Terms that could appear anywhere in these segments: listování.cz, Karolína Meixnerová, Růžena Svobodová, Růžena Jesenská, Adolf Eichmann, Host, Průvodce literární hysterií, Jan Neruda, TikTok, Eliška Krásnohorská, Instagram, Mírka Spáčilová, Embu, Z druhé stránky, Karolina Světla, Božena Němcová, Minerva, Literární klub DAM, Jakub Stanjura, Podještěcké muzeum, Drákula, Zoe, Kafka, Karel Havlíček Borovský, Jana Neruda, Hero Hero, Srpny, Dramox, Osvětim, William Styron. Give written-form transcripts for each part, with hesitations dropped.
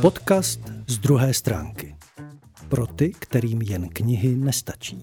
Podcast z druhé stránky. Pro ty, kterým jen knihy nestačí.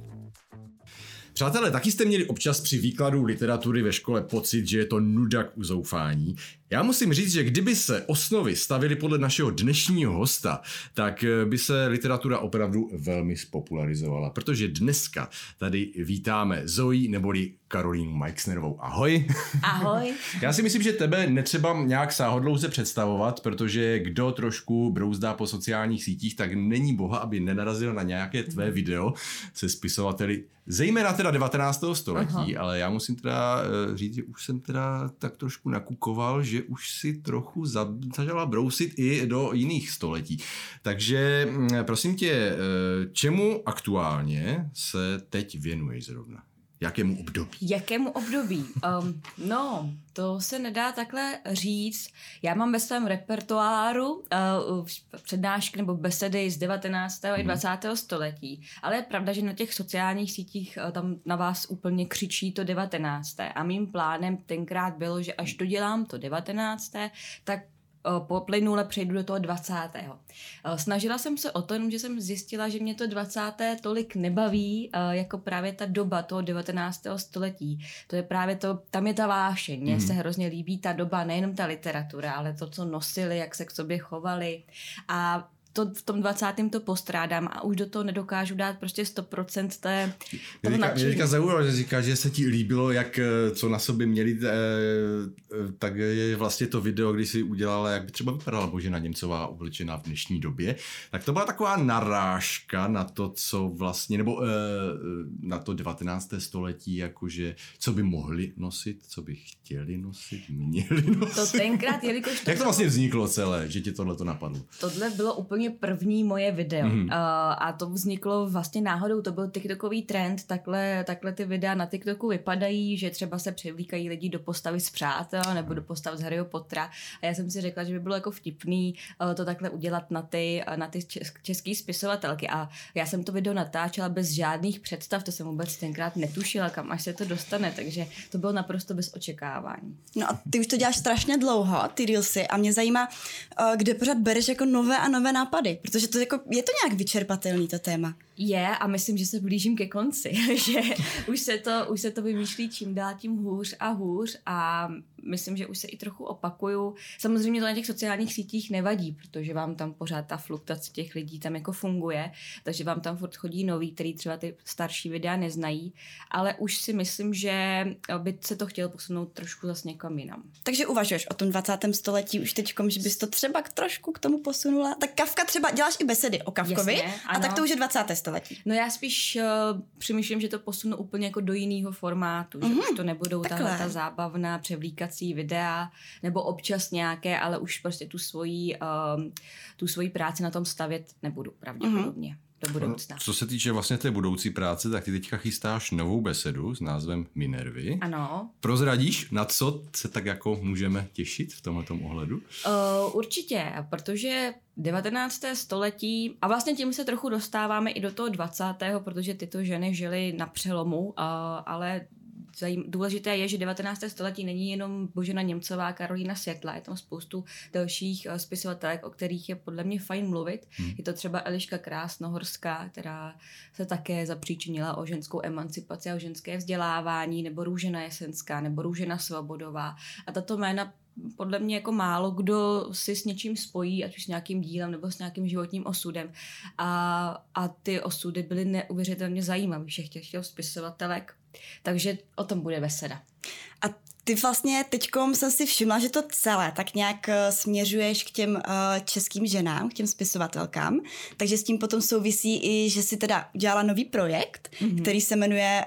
Přátelé, taky jste měli občas při výkladu literatury ve škole pocit, že je to nuda k uzoufání. Já musím říct, že kdyby se osnovy stavily podle našeho dnešního hosta, tak by se literatura opravdu velmi spopularizovala, protože dneska tady vítáme Zoe neboli Karolínu Meixnerovou. Ahoj. Ahoj. Já si myslím, že tebe netřeba nějak sáhodlouze představovat, protože kdo trošku brouzdá po sociálních sítích, tak není boha, aby nenarazil na nějaké tvé video se spisovateli, zejména teda 19. století, ale já musím teda říct, že už jsem teda tak trošku nakukoval, že už si trochu začala brousit i do jiných století. Takže prosím tě, čemu aktuálně se teď věnuješ zrovna? Jakému období? No, to se nedá takhle říct. Já mám ve svém repertoáru přednášky nebo besedy z 19. i 20. století. Ale je pravda, že na těch sociálních sítích tam na vás úplně křičí to 19. A mým plánem tenkrát bylo, že až dodělám to 19., tak poplynule přejdu do toho 20. Snažila jsem se o to, že jsem zjistila, že mě to 20. tolik nebaví, jako právě ta doba toho 19. století. To je právě to, tam je ta vášeň. Mně se hrozně líbí ta doba, nejenom ta literatura, ale to, co nosili, jak se k sobě chovali. A to v tom 20. to postrádám a už do toho nedokážu dát prostě 100% toho nadšení. Mě říká zaujalo, že říká, že se ti líbilo, jak co na sobě měli, tak je vlastně to video, když si udělala, jak by třeba vypadala Božena Němcová oblečená v dnešní době, tak to byla taková narážka na to, co vlastně, nebo na to 19. století, jakože co by mohli nosit, co by chtěli nosit, měli nosit. To tenkrát, jelikož to jak to vlastně vzniklo celé, že tě tohle to napadlo? Tohle bylo úplně první moje video. A to vzniklo vlastně náhodou, to byl TikTokový trend, takhle ty videa na TikToku vypadají, že třeba se převlíkají lidi do postavy z Přátel nebo do postav z Harryho Pottera a já jsem si řekla, že by bylo jako vtipný to takhle udělat na ty český spisovatelky a já jsem to video natáčela bez žádných představ, to jsem vůbec tenkrát netušila, kam až se to dostane, takže to bylo naprosto bez očekávání. No a ty už to děláš strašně dlouho, ty reelsy, a mě zajímá, kde pořád bereš jako nové a nové nápady, protože to jako, je to nějak vyčerpatelný to téma. Je a myslím, že se blížím ke konci, že už se to vymýšlí čím dál tím hůř a hůř a myslím, že už se i trochu opakuju. Samozřejmě to na těch sociálních sítích nevadí, protože vám tam pořád ta fluktace těch lidí tam jako funguje, takže vám tam furt chodí noví, který třeba ty starší videa neznají, ale už si myslím, že by se to chtělo posunout trošku zase někam jinam. Takže uvažuješ o tom 20. století už teďkom, že bys to třeba trošku k tomu posunula? Tak Kafka třeba, děláš i besedy o Kafkovi. Jasně, a tak to už je 20. století. No já spíš přemýšlím, že to posunu úplně jako do jiného formátu, že už to nebudou tahle ta zábavná převlíkací videa, nebo občas nějaké, ale už prostě tu svoji práci na tom stavět nebudu pravděpodobně. Do budoucna. Co se týče vlastně té budoucí práce, tak ty teďka chystáš novou besedu s názvem Minervy. Ano. Prozradíš, na co se tak jako můžeme těšit v tomhletom ohledu? Určitě, protože 19. století a vlastně tím se trochu dostáváme i do toho 20., protože tyto ženy žily na přelomu, ale důležité je, že 19. století není jenom Božena Němcová, Karolina Světla, je tam spoustu dalších spisovatelek, o kterých je podle mě fajn mluvit. Je to třeba Eliška Krásnohorská, která se také zapříčinila o ženskou emancipaci a o ženské vzdělávání, nebo Růžena Jesenská, nebo Růžena Svobodová. A tato jména podle mě jako málo kdo si s něčím spojí, ať už s nějakým dílem nebo s nějakým životním osudem. A ty osudy byly neuvěřitelně zajímavé všech těch spisovatelek. Takže o tom bude beseda. A ty vlastně teďkom jsem si všimla, že to celé tak nějak směřuješ k těm českým ženám, k těm spisovatelkám, takže s tím potom souvisí i, že jsi teda udělala nový projekt, který se jmenuje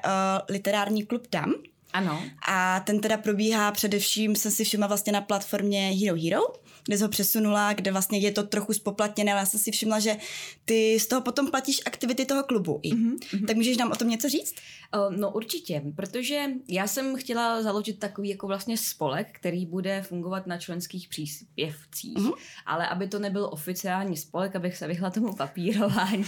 Literární klub DAM. Ano. A ten teda probíhá především, jsem si všimla vlastně na platformě Hero Hero, kde jsi ho přesunula, kde vlastně je to trochu spoplatněné, ale já jsem si všimla, že ty z toho potom platíš aktivity toho klubu. Tak můžeš nám o tom něco říct? No určitě, protože já jsem chtěla založit takový jako vlastně spolek, který bude fungovat na členských příspěvcích, ale aby to nebyl oficiální spolek, abych se vyhla tomu papírování,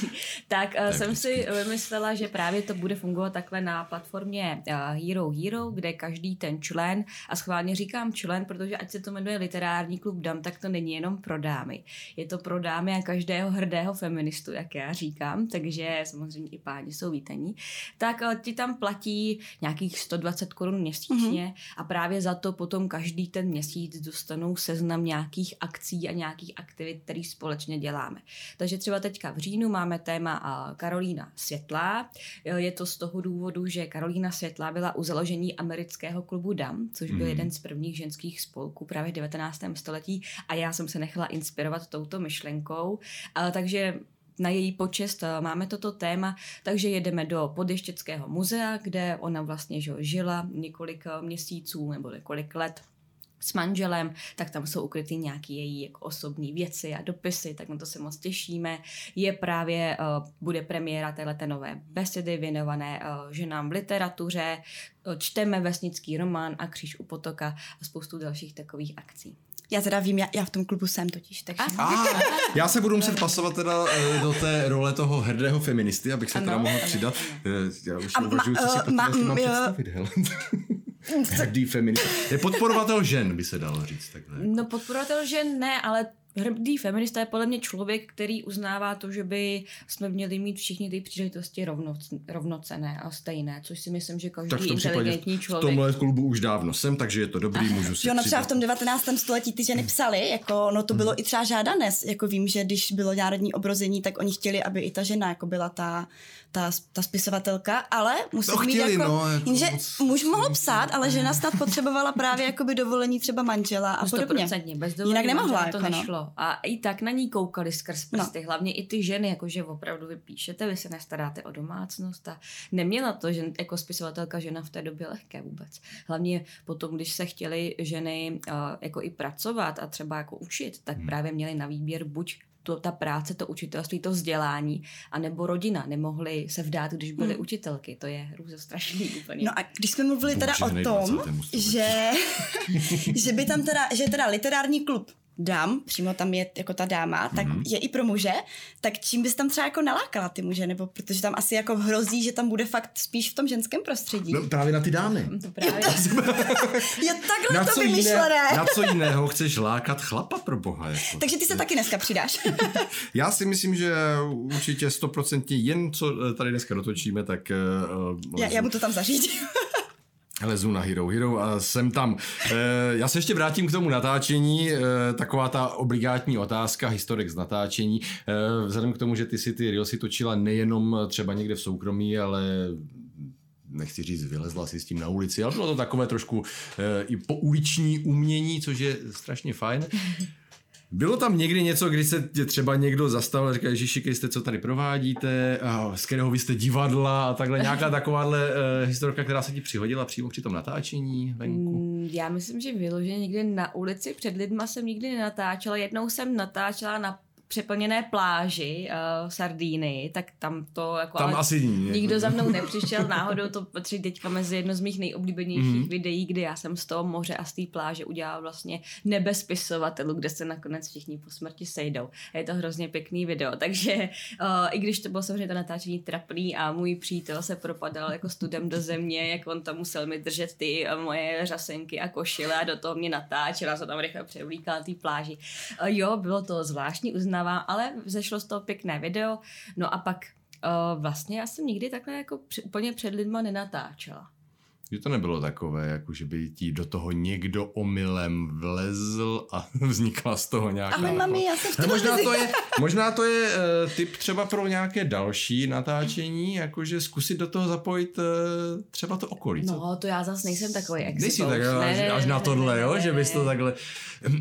tak jsem si vymyslela, že právě to bude fungovat takhle na platformě Hero Hero, skupinou, kde každý ten člen, a schválně říkám člen, protože ať se to jmenuje Literární klub DAM, tak to není jenom pro dámy. Je to pro dámy a každého hrdého feministu, jak já říkám, takže samozřejmě i páni jsou vítaní. Tak ti tam platí nějakých 120 korun měsíčně a právě za to potom každý ten měsíc dostanou seznam nějakých akcí a nějakých aktivit, které společně děláme. Takže třeba teďka v říjnu máme téma Karolina Světla. Je to z toho důvodu, že Karolina Světla byla u založení amerického klubu DAM, což byl jeden z prvních ženských spolků právě v 19. století a já jsem se nechala inspirovat touto myšlenkou. Takže na její počest máme toto téma, takže jedeme do Podještěckého muzea, kde ona vlastně žila několik měsíců nebo několik let s manželem, tak tam jsou ukryty nějaké její jako osobní věci a dopisy, tak na to se moc těšíme. Je právě, bude premiéra téhleté nové besedy věnované ženám v literatuře, čteme vesnický román a Kříž u potoka a spoustu dalších takových akcí. Já teda vím, já v tom klubu jsem totiž, takže... Já se budu muset pasovat teda do té role toho hrdého feministy, abych se teda mohla přidat. Já už neuvažuju, co si Petr, mám představit, hele. Hrdý feminista. Je podporovatel žen, by se dalo říct takhle. No podporovatel žen ne, ale hrdý feminista je podle mě člověk, který uznává to, že by jsme měli mít všichni ty příležitosti rovnocenné a stejné, což si myslím, že každý inteligentní člověk... V tomhle klubu už dávno jsem, takže je to dobrý, můžu si... Jo, no třeba v tom 19. století ty ženy psaly, jako, no to bylo i třeba žádané, jako vím, že když bylo národní obrození, tak oni chtěli, aby i ta žena jako byla ta spisovatelka, ale musí mít chtěli, jako... jenže muž mohl psát, ale žena snad potřebovala právě jakoby dovolení třeba manžela a podobně. 100% bez dovolení jinak nemohla, to jako, nešlo. A i tak na ní koukali skrz prsty, hlavně i ty ženy, jakože opravdu vy píšete, vy se nestaráte o domácnost a neměla to že, jako spisovatelka žena v té době lehké vůbec. Hlavně potom, když se chtěly ženy jako i pracovat a třeba jako učit, tak právě měly na výběr buď ta práce, to učitelství, to vzdělání, anebo rodina. Nemohli se vdát, když byly učitelky. To je hrůze strašný úplně. No a když jsme mluvili teda o tom, že by tam teda, že teda literární klub DAM, přímo tam je jako ta dáma, tak je i pro muže, tak čím bys tam třeba jako nalákala ty muže, nebo protože tam asi jako hrozí, že tam bude fakt spíš v tom ženském prostředí. No právě na ty dámy. No, to právě. Je takhle to vymýšlené. Na co jiného chceš lákat chlapa, pro boha. Jako. Takže ty se taky dneska přidáš. Já si myslím, že určitě 100% jen co tady dneska dotočíme, tak... Já mu to tam zařídím. Lezu na Hero Hero a jsem tam. Já se ještě vrátím k tomu natáčení. Taková ta obligátní otázka, historik z natáčení. Vzhledem k tomu, že ty si ty reelsy točila nejenom třeba někde v soukromí, ale nechci říct, vylezla si s tím na ulici, ale bylo to takové trošku i pouliční umění, což je strašně fajn. Bylo tam někdy něco, když se třeba někdo zastavil a říkal, Ježíši Kriste, co tady provádíte, z kterého vy jste divadla a takhle, nějaká takováhle historka, která se ti přihodila přímo při tom natáčení venku? Já myslím, že vyloženě někde na ulici před lidma jsem nikdy nenatáčela. Jednou jsem natáčela na přeplněné pláži Sardíny, tak tam to jako tam asi nikdo za mnou nepřišel náhodou, to patří teďka mezi jedno z mých nejoblíbenějších videí, kdy já jsem z toho moře a z té pláže udělala vlastně nebe spisovatelů, kde se nakonec všichni po smrti sejdou. A je to hrozně pěkný video, takže i když to bylo samozřejmě to natáčení trapný a můj přítel se propadal jako studem do země, jak on tam musel mi držet ty moje řasenky a košile a do toho mě natáčela, se tam rychle převlíkala na té pláži. Jo, bylo to zvláštní, uznávám, ale zešlo z toho pěkné video. No a pak vlastně já jsem nikdy takhle jako úplně před lidma nenatáčela. Že to nebylo takové, jako že by ti do toho někdo omylem vlezl a vznikla z toho nějaká... Ale mami, já jsem v tom možná to je tip třeba pro nějaké další natáčení, jakože zkusit do toho zapojit třeba to okolí. Co? No, to já zase nejsem takový exitouš. Až na tohle, jo? Že bys to takhle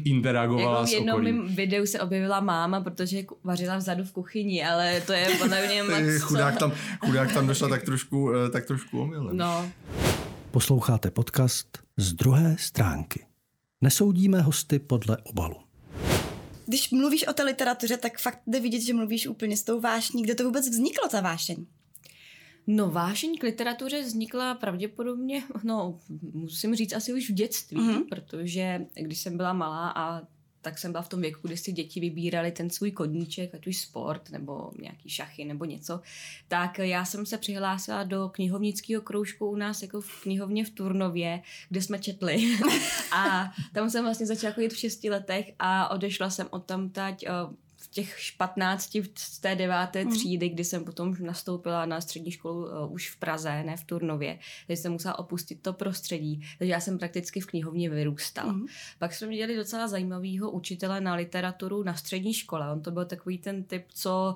interagovala jako s okolím. V jednom videu se objevila máma, protože vařila vzadu v kuchyni, ale to je podle mě max. Chudák tam došla tak trošku omylem. No. Posloucháte podcast Z druhé stránky. Nesoudíme hosty podle obalu. Když mluvíš o té literatuře, tak fakt jde vidět, že mluvíš úplně s tou vášní. Kde to vůbec vzniklo, ta vášeň? No, vášeň k literatuře vznikla pravděpodobně, musím říct, asi už v dětství, protože když jsem byla malá a tak jsem byla v tom věku, kdy si děti vybírali ten svůj koníček, ať už sport nebo nějaký šachy nebo něco, tak já jsem se přihlásila do knihovnického kroužku u nás jako v knihovně v Turnově, kde jsme četli. A tam jsem vlastně začala chodit v 6 letech a odešla jsem od tamtať v těch 15 z té 9. třídy, kdy jsem potom nastoupila na střední školu už v Praze, ne v Turnově, takže jsem musela opustit to prostředí, takže já jsem prakticky v knihovně vyrůstala. Pak jsme měli docela zajímavého učitele na literaturu na střední škole, on to byl takový ten typ, co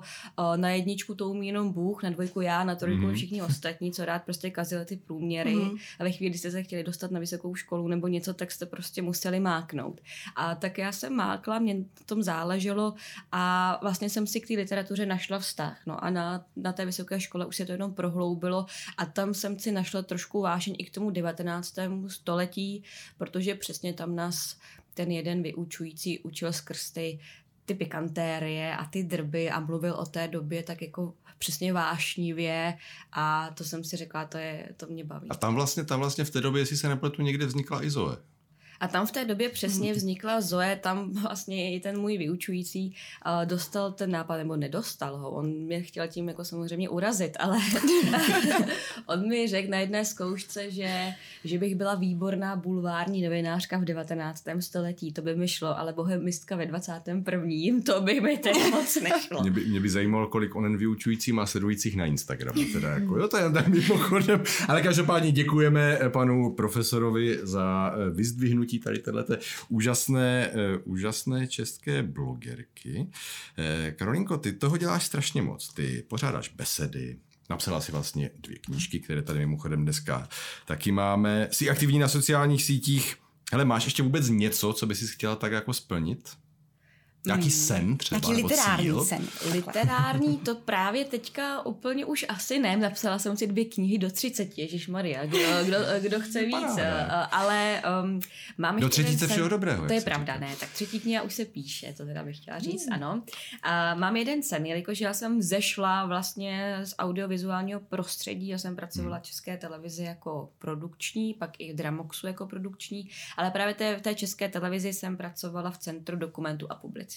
na jedničku to umí jenom Bůh, na dvojku já, na trojku všichni ostatní, co rád prostě kazili ty průměry a ve chvíli, kdy jste se chtěli dostat na vysokou školu nebo něco, tak jste prostě museli máknout. A tak já jsem mákla, mě na tom záleželo. A vlastně jsem si k té literatuře našla vztah. No a na té vysoké škole už se to jenom prohloubilo a tam jsem si našla trošku vášeň i k tomu 19. století, protože přesně tam nás ten jeden vyučující učil skrz ty pikantérie a ty drby a mluvil o té době tak jako přesně vášnivě a to jsem si řekla, to mě baví. A tam vlastně v té době, jestli se nepletu, někde vznikla i Zoe. A tam v té době přesně vznikla Zoe, tam vlastně i ten můj vyučující dostal ten nápad, nebo nedostal ho, on mě chtěl tím jako samozřejmě urazit, ale on mi řekl na jedné zkoušce, že bych byla výborná bulvární novinářka v 19. století, to by mi šlo, ale bohemistka ve 21. to by mi teď moc nešlo. Mě by zajímalo, kolik onen vyučující má sledujících na Instagramu, teda jako, jo, to je tak mimochodem, ale každopádně děkujeme panu profesorovi za vyzdvihnutí tady téhleté úžasné české blogerky. Karolínko, ty toho děláš strašně moc. Ty pořádáš besedy, napsala si vlastně 2 knížky, které tady mimochodem dneska taky máme. Jsi aktivní na sociálních sítích. Hele, máš ještě vůbec něco, co bys si chtěla tak jako splnit? Nějaký sen třeba? Taký literární sen. Literární to právě teďka úplně už asi ne. Napsala jsem si 2 knihy do 30, ježišmarja, kdo chce víc. Ale máme do 30 všeho dobrého. To je pravda, ne. Tak 3. kniha už se píše, to teda bych chtěla říct, ano. A mám jeden sen, jelikož já jsem zešla vlastně z audiovizuálního prostředí, já jsem pracovala v České televizi jako produkční, pak i v Dramoxu jako produkční, ale právě v té České televizi jsem pracovala v Centru dokumentu a publicity.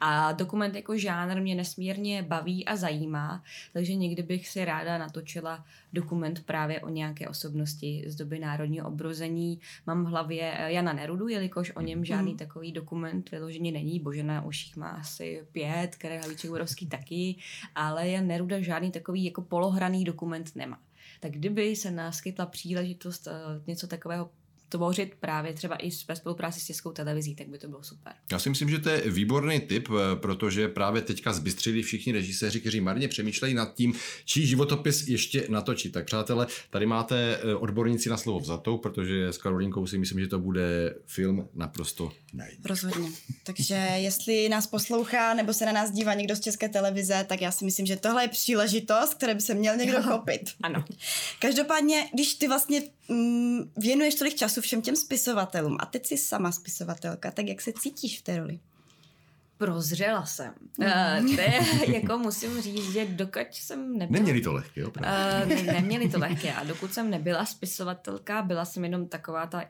A dokument jako žánr mě nesmírně baví a zajímá, takže někdy bych si ráda natočila dokument právě o nějaké osobnosti z doby národního obrození. Mám v hlavě Jana Nerudu, jelikož o něm žádný takový dokument vyloženě není. Božena už jich má asi 5, Karel Havlíček Borovský taky, ale Jan Neruda žádný takový jako polohraný dokument nemá. Tak kdyby se naskytla příležitost něco takového tvořit právě třeba i ve spolupráci s Českou televizí, tak by to bylo super. Já si myslím, že to je výborný tip, protože právě teďka zbystřili všichni režiséři, kteří marně přemýšlejí nad tím, čí životopis ještě natočit. Tak přátelé, tady máte odborníci na slovo vzatou, protože s Karolínkou si myslím, že to bude film naprosto najít. Rozhodně. Takže jestli nás poslouchá nebo se na nás dívá někdo z České televize, tak já si myslím, že tohle je příležitost, které by se měl někdo chopit. Ano. Každopádně, když ty vlastně věnuješ tolik času všem těm spisovatelům a teď jsi sama spisovatelka, tak jak se cítíš v té roli? Prozřela jsem. To je, jako musím říct, že dokud jsem nebyla... Neměli to lehké, jo? Neměli to lehké a dokud jsem nebyla spisovatelka, byla jsem jenom taková ta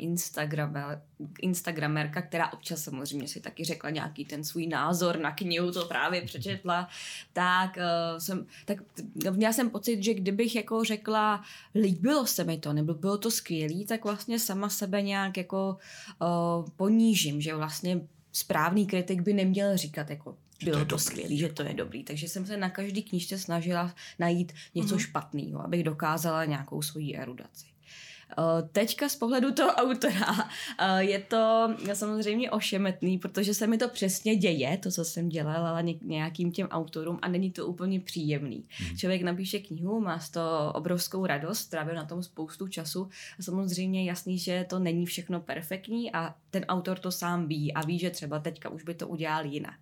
instagramerka, která občas samozřejmě si taky řekla nějaký ten svůj názor na knihu, to právě přečetla, měla jsem pocit, že kdybych jako řekla, líbilo se mi to, nebo bylo to skvělý, tak vlastně sama sebe nějak jako ponížím, že vlastně správný kritik by neměl říkat, jako bylo to skvělý, že to je dobrý. Takže jsem se na každý knížce snažila najít něco špatného, abych dokázala nějakou svoji erudaci. Teďka z pohledu toho autora je to samozřejmě ošemetný, protože se mi to přesně děje, to, co jsem dělala nějakým těm autorům a není to úplně příjemný. Člověk napíše knihu, má z toho obrovskou radost, strávil na tom spoustu času a samozřejmě je jasný, že to není všechno perfektní a ten autor to sám ví a ví, že třeba teďka už by to udělal jinak.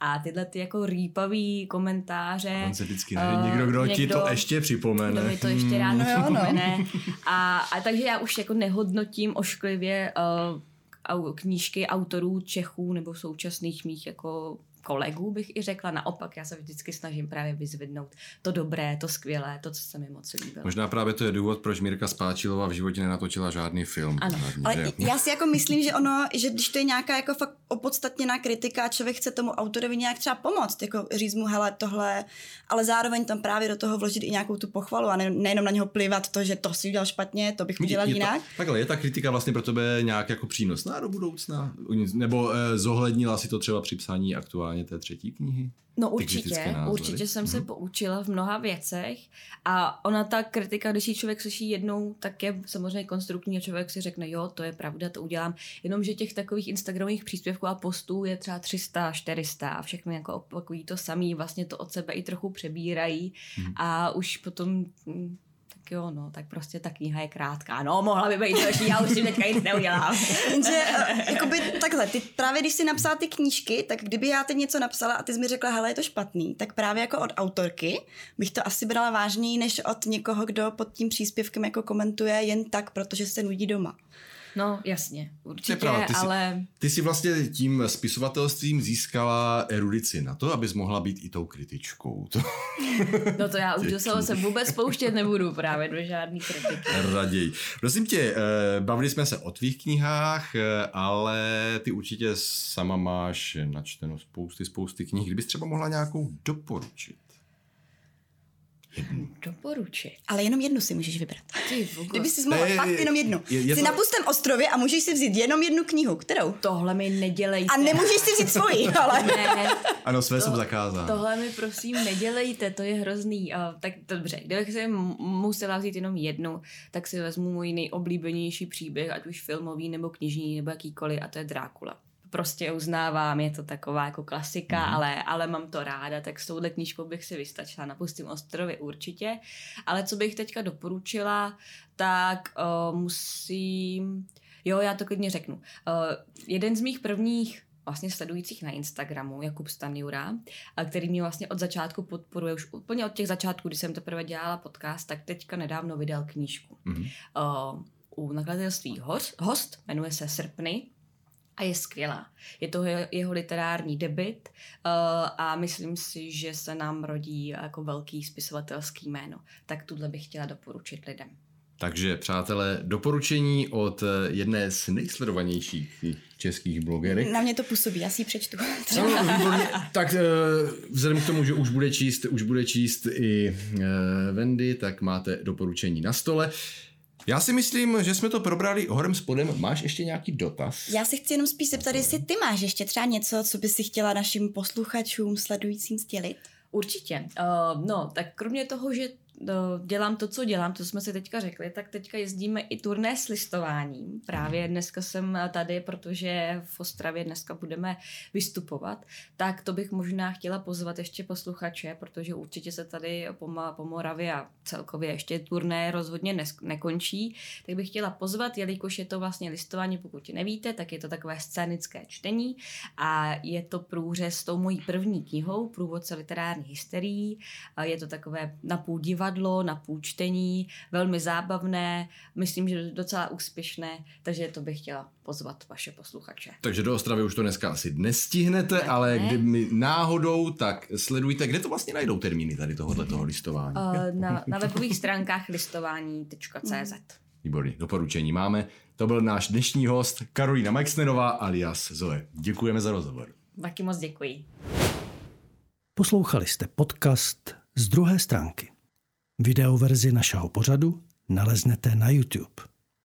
A tyhle ty jako rýpavý komentáře... On se vždycky někdo, kdo ti to ještě připomene. Kdo mi to ještě rád připomene. A takže já už jako nehodnotím ošklivě knížky autorů Čechů nebo současných mých jako kolegů, bych i řekla. Naopak, já se vždycky snažím právě vyzvednout to dobré, to skvělé, to, co se mi moc líbilo. Možná právě to je důvod, proč Mírka Spáčilová v životě nenatočila žádný film. Ano, ale já si jako myslím, že ono, že když to je nějaká jako fakt opodstatněná kritika, člověk chce tomu autorovi nějak třeba pomoct, jako říct mu, hele, tohle, ale zároveň tam právě do toho vložit i nějakou tu pochvalu a nejenom na něho plivat to, že to si udělal špatně, to bych udělal jinak. Takhle je ta kritika vlastně pro tebe nějak jako přínosná do budoucna? Nebo zohlednila si to třeba při psání aktuálně té třetí knihy? No určitě jsem se poučila v mnoha věcech a ona ta kritika, když ji člověk slyší jednou, tak je samozřejmě konstruktivní a člověk si řekne, jo, to je pravda, to udělám, jenomže těch takových instagramových příspěvků a postů je třeba 300, 400 a všechny jako opakují to samý, vlastně to od sebe i trochu přebírají a už potom... Jo, no, tak prostě ta kniha je krátká. No, mohla by být další, já už si teďka nic neudělám. Že, jakoby takhle, ty právě když jsi napsala ty knížky, tak kdyby já teď něco napsala a ty jsi mi řekla, hele, je to špatný, tak právě jako od autorky bych to asi brala vážněji, než od někoho, kdo pod tím příspěvkem jako komentuje jen tak, protože se nudí doma. No, jasně, určitě, pravda, ty jsi vlastně tím spisovatelstvím získala erudici na to, abys mohla být i tou kritičkou. No to já už se vůbec pouštět nebudu právě do žádný kritiky. Raději. Prosím tě, bavili jsme se o tvých knihách, ale ty určitě sama máš načteno spousty knih. Kdybys třeba mohla nějakou doporučit? Doporučit. Ale jenom jednu si můžeš vybrat. Kdyby si mohla fakt jenom jednu. Jsi na pustém ostrově a můžeš si vzít jenom jednu knihu. Kterou? Tohle mi nedělejte. A nemůžeš si vzít svoji, ale... Ne. Ano, své jsou zakázány. Tohle mi prosím nedělejte, to je hrozný. Tak dobře, kdybych si musela vzít jenom jednu, tak si vezmu můj nejoblíbenější příběh, ať už filmový, nebo knižní, nebo jakýkoliv, a to je Drákula. Prostě uznávám, je to taková jako klasika, ale mám to ráda, tak s touhle knížkou bych si vystačila na pustém ostrově určitě. Ale co bych teďka doporučila, tak musím... Jo, já to klidně řeknu. Jeden z mých prvních vlastně sledujících na Instagramu, Jakub Stanjura, který mě vlastně od začátku podporuje, už úplně od těch začátků, kdy jsem teprve dělala podcast, tak teďka nedávno vydal knížku. U nakladatelství Host, jmenuje se Srpny. A je skvělá. Je to jeho literární debut a myslím si, že se nám rodí jako velký spisovatelský jméno. Tak tuhle bych chtěla doporučit lidem. Takže přátelé, doporučení od jedné z nejsledovanějších českých blogerek. Na mě to působí, já si ji přečtu. Tak vzhledem k tomu, že už bude číst i Wendy, tak máte doporučení na stole. Já si myslím, že jsme to probrali horem spodem. Máš ještě nějaký dotaz? Já se chci jenom spíš zeptat, jestli ty máš ještě třeba něco, co by si chtěla našim posluchačům, sledujícím sdělit? Určitě. Tak kromě toho, že dělám to, co dělám, to jsme si teďka řekli, tak teďka jezdíme i turné s listováním. Právě dneska jsem tady, protože v Ostravě dneska budeme vystupovat, tak to bych možná chtěla pozvat ještě posluchače, protože určitě se tady po Moravě a celkově ještě turné rozhodně nekončí, tak bych chtěla pozvat, jelikož je to vlastně listování, pokud nevíte, tak je to takové scénické čtení a je to průřez s tou mojí první knihou, Průvodce literární hysterií, je to takové napůl divadlo, na půjčtení, velmi zábavné, myslím, že docela úspěšné, takže to bych chtěla pozvat vaše posluchače. Takže do Ostravy už to dneska asi nestihnete, ale kdyby náhodou, tak sledujte, kde to vlastně najdou termíny tady tohoto listování. Na webových stránkách listování.cz. Výborně, doporučení máme. To byl náš dnešní host Karolína Meixnerová alias Zoe. Děkujeme za rozhovor. Taky moc děkuji. Poslouchali jste podcast Z druhé stránky. Videoverzi našeho pořadu naleznete na YouTube.